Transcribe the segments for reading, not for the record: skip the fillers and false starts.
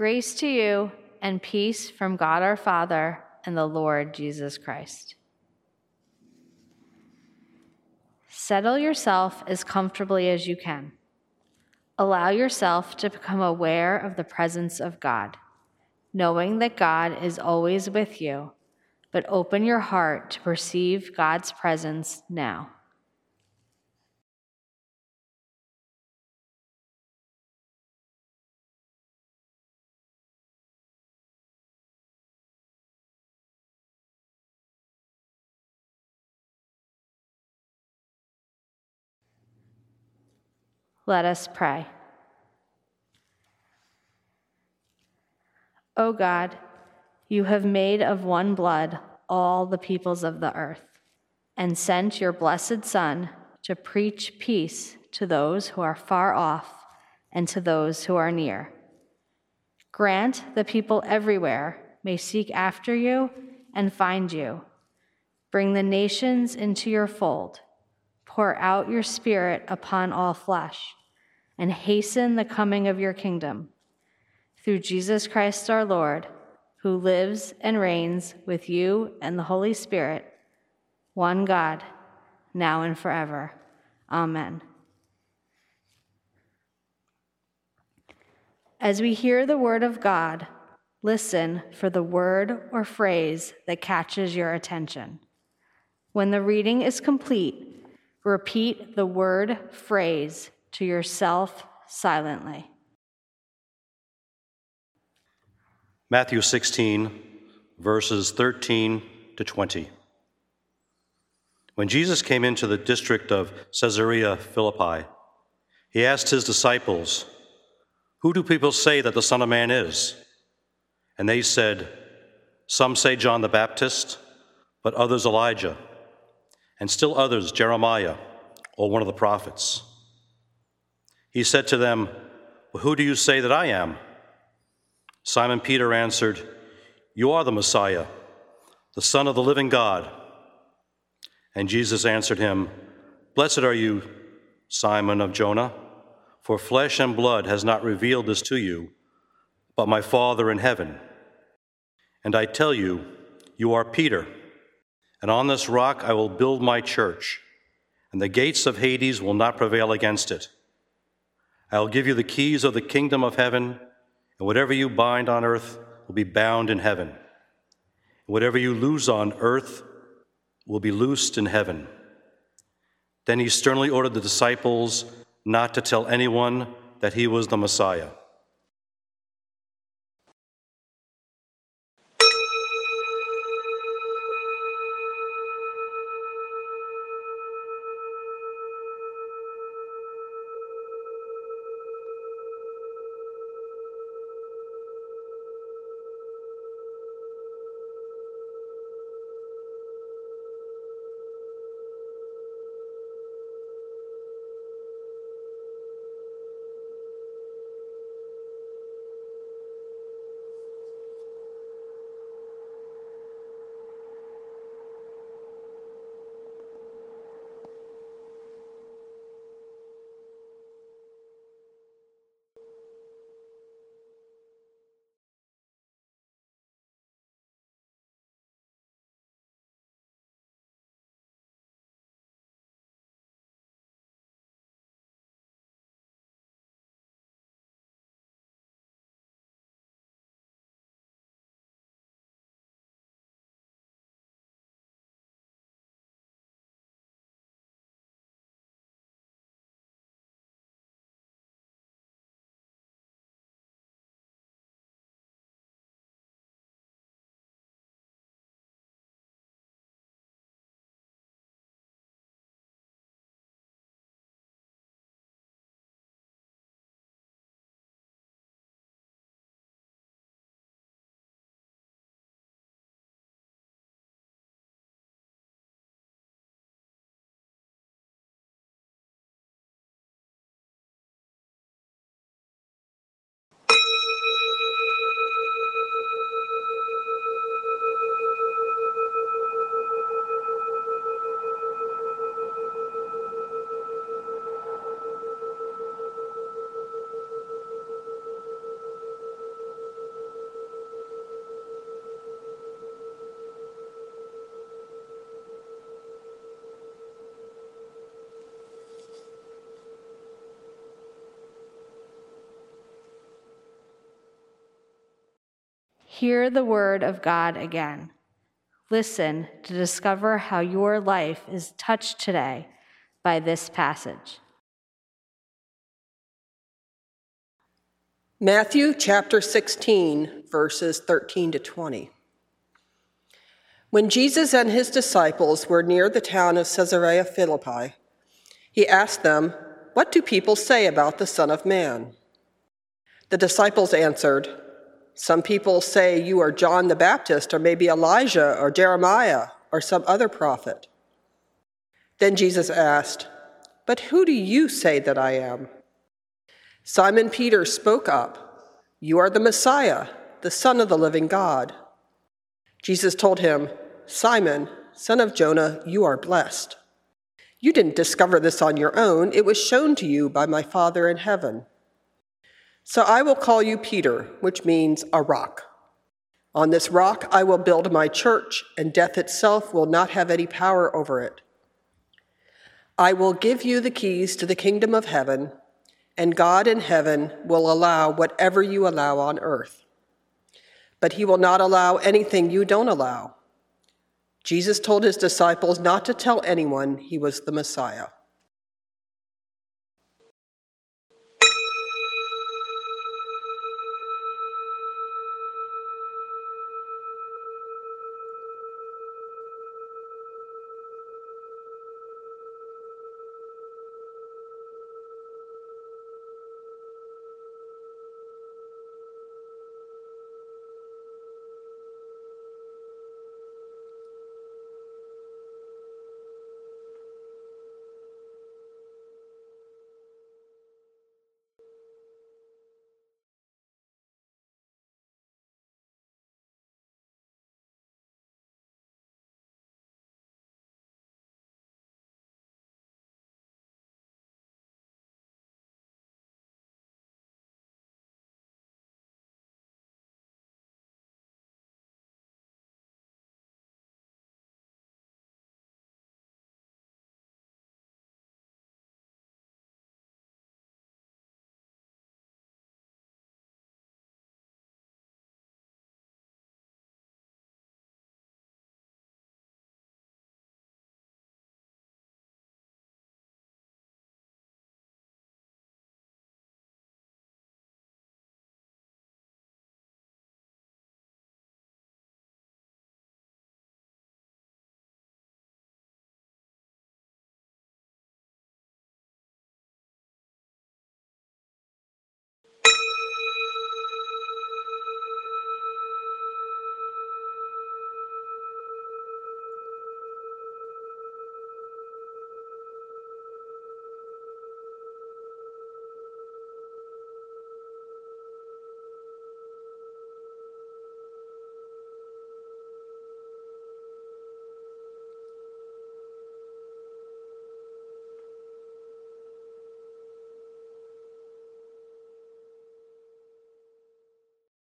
Grace to you and peace from God our Father and the Lord Jesus Christ. Settle yourself as comfortably as you can. Allow yourself to become aware of the presence of God, knowing that God is always with you, but open your heart to perceive God's presence now. Let us pray. O God, you have made of one blood all the peoples of the earth and sent your blessed Son to preach peace to those who are far off and to those who are near. Grant the people everywhere may seek after you and find you. Bring the nations into your fold. Pour out your Spirit upon all flesh, and hasten the coming of your kingdom. Through Jesus Christ our Lord, who lives and reigns with you and the Holy Spirit, one God, now and forever. Amen. As we hear the word of God, listen for the word or phrase that catches your attention. When the reading is complete, repeat the word phrase to yourself silently. Matthew 16, verses 13 to 20. When Jesus came into the district of Caesarea Philippi, he asked his disciples, "Who do people say that the Son of Man is?" And they said, "Some say John the Baptist, but others Elijah, and still others, Jeremiah, or one of the prophets." He said to them, "Well, who do you say that I am?" Simon Peter answered, "You are the Messiah, the Son of the living God." And Jesus answered him, "Blessed are you, Simon of Jonah, for flesh and blood has not revealed this to you, but my Father in heaven. And I tell you, you are Peter, and on this rock I will build my church, and the gates of Hades will not prevail against it. I will give you the keys of the kingdom of heaven, and whatever you bind on earth will be bound in heaven, and whatever you loose on earth will be loosed in heaven." Then he sternly ordered the disciples not to tell anyone that he was the Messiah. Hear the word of God again. Listen to discover how your life is touched today by this passage. Matthew chapter 16, verses 13 to 20. When Jesus and his disciples were near the town of Caesarea Philippi, he asked them, "What do people say about the Son of Man?" The disciples answered, "Some people say you are John the Baptist, or maybe Elijah, or Jeremiah, or some other prophet." Then Jesus asked, "But who do you say that I am?" Simon Peter spoke up, "You are the Messiah, the Son of the living God." Jesus told him, "Simon, son of Jonah, you are blessed. You didn't discover this on your own. It was shown to you by my Father in heaven. So I will call you Peter," which means a rock. "On this rock I will build my church, and death itself will not have any power over it. I will give you the keys to the kingdom of heaven, and God in heaven will allow whatever you allow on earth. But he will not allow anything you don't allow." Jesus told his disciples not to tell anyone he was the Messiah.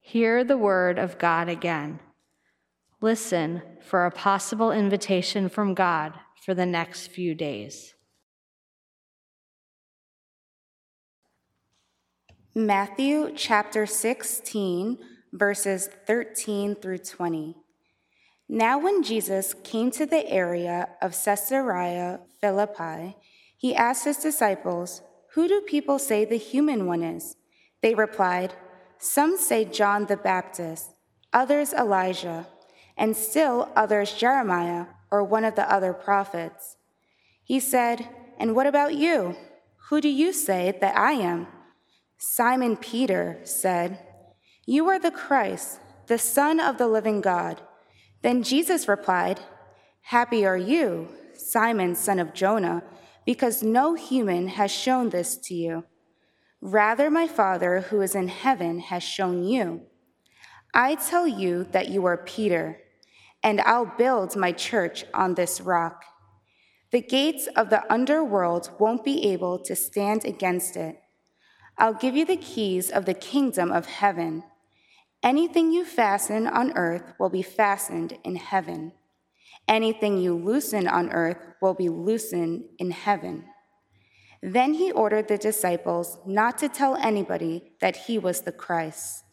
Hear the word of God again. Listen for a possible invitation from God for the next few days. Matthew chapter 16, verses 13 through 20. Now when Jesus came to the area of Caesarea Philippi, he asked his disciples, "Who do people say the human one is?" They replied, "Some say John the Baptist, others Elijah, and still others Jeremiah or one of the other prophets." He said, "And what about you? Who do you say that I am?" Simon Peter said, "You are the Christ, the Son of the living God." Then Jesus replied, "Happy are you, Simon, son of Jonah, because no human has shown this to you. Rather, my Father who is in heaven has shown you. I tell you that you are Peter, and I'll build my church on this rock. The gates of the underworld won't be able to stand against it. I'll give you the keys of the kingdom of heaven. Anything you fasten on earth will be fastened in heaven. Anything you loosen on earth will be loosened in heaven." Then he ordered the disciples not to tell anybody that he was the Christ.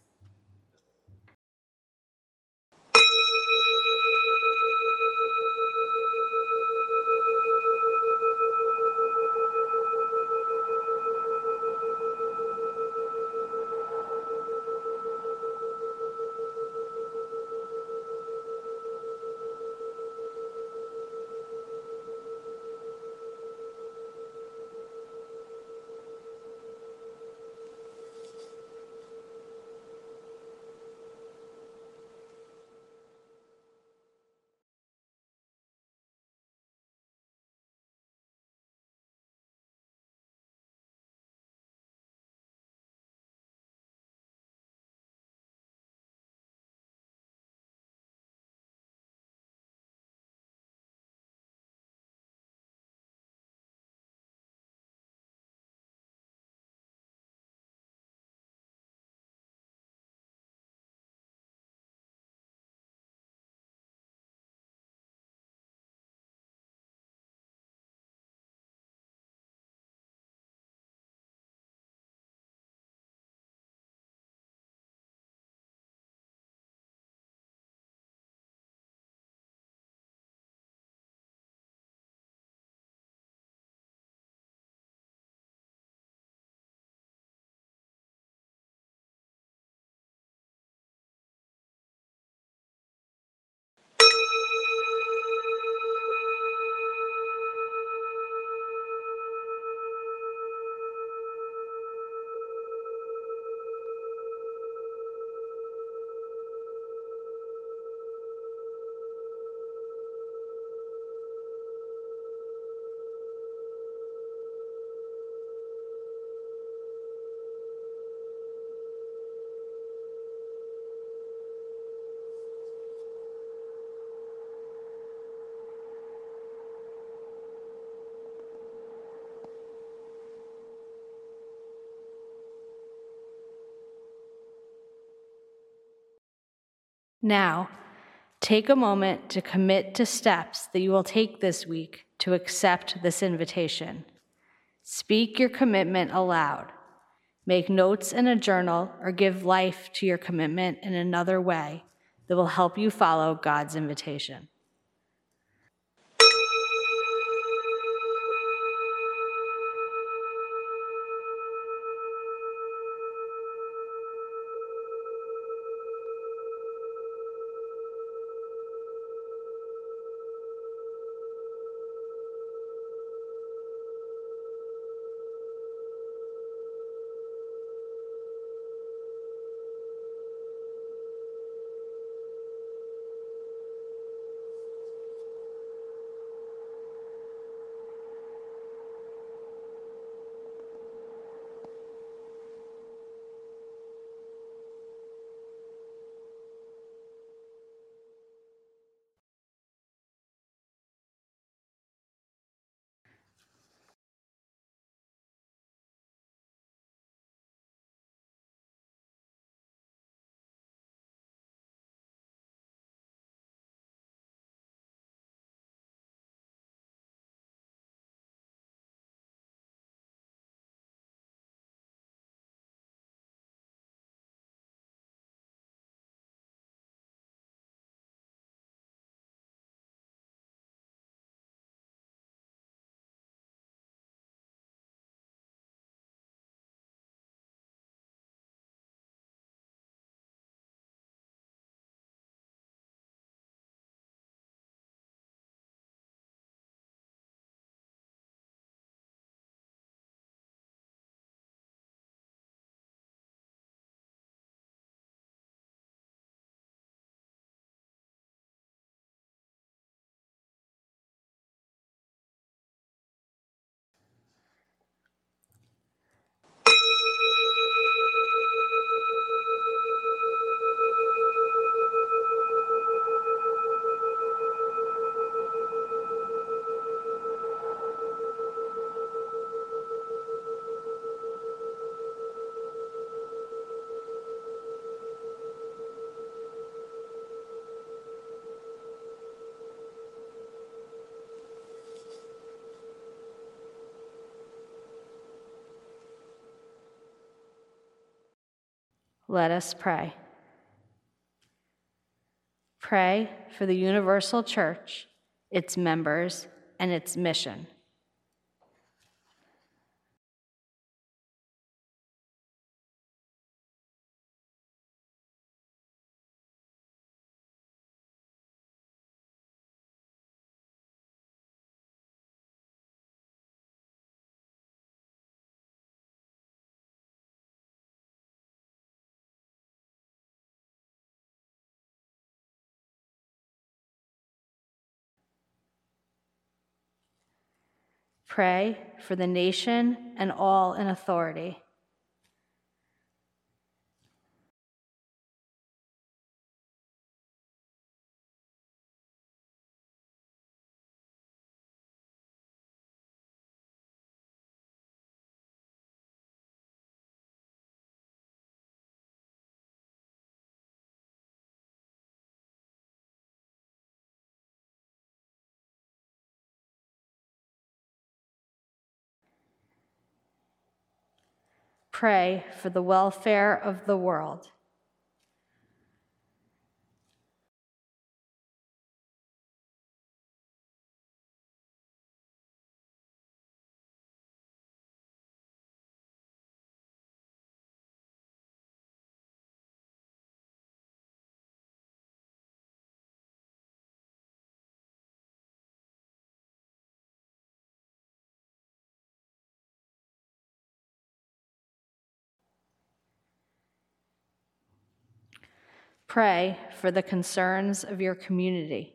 Now, take a moment to commit to steps that you will take this week to accept this invitation. Speak your commitment aloud. Make notes in a journal or give life to your commitment in another way that will help you follow God's invitation. Let us pray. Pray for the universal church, its members, and its mission. Pray for the nation and all in authority. Pray for the welfare of the world. Pray for the concerns of your community.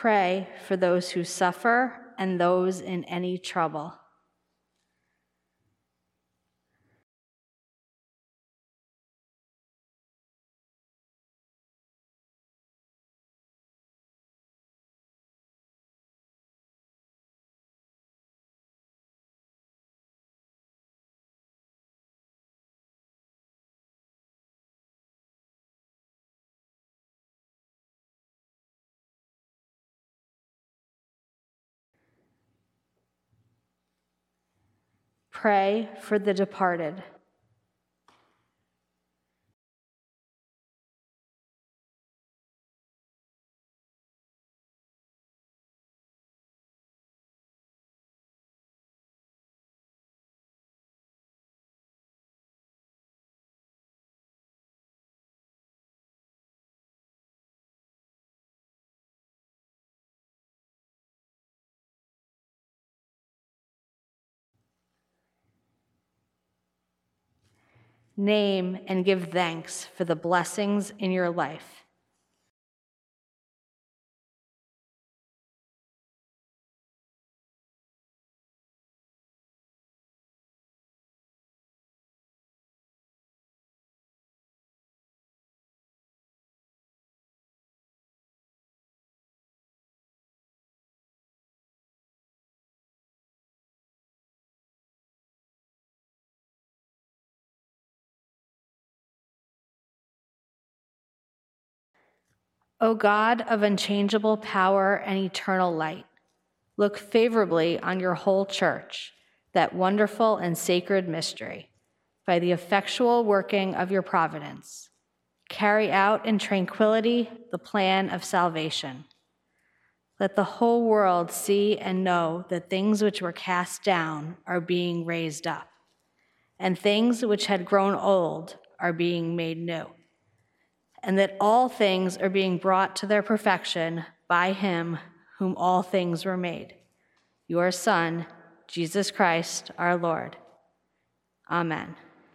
Pray for those who suffer and those in any trouble. Pray for the departed. Name and give thanks for the blessings in your life. O God of unchangeable power and eternal light, look favorably on your whole church, that wonderful and sacred mystery, by the effectual working of your providence. Carry out in tranquility the plan of salvation. Let the whole world see and know that things which were cast down are being raised up, and things which had grown old are being made new, and that all things are being brought to their perfection by him whom all things were made, your Son, Jesus Christ, our Lord. Amen.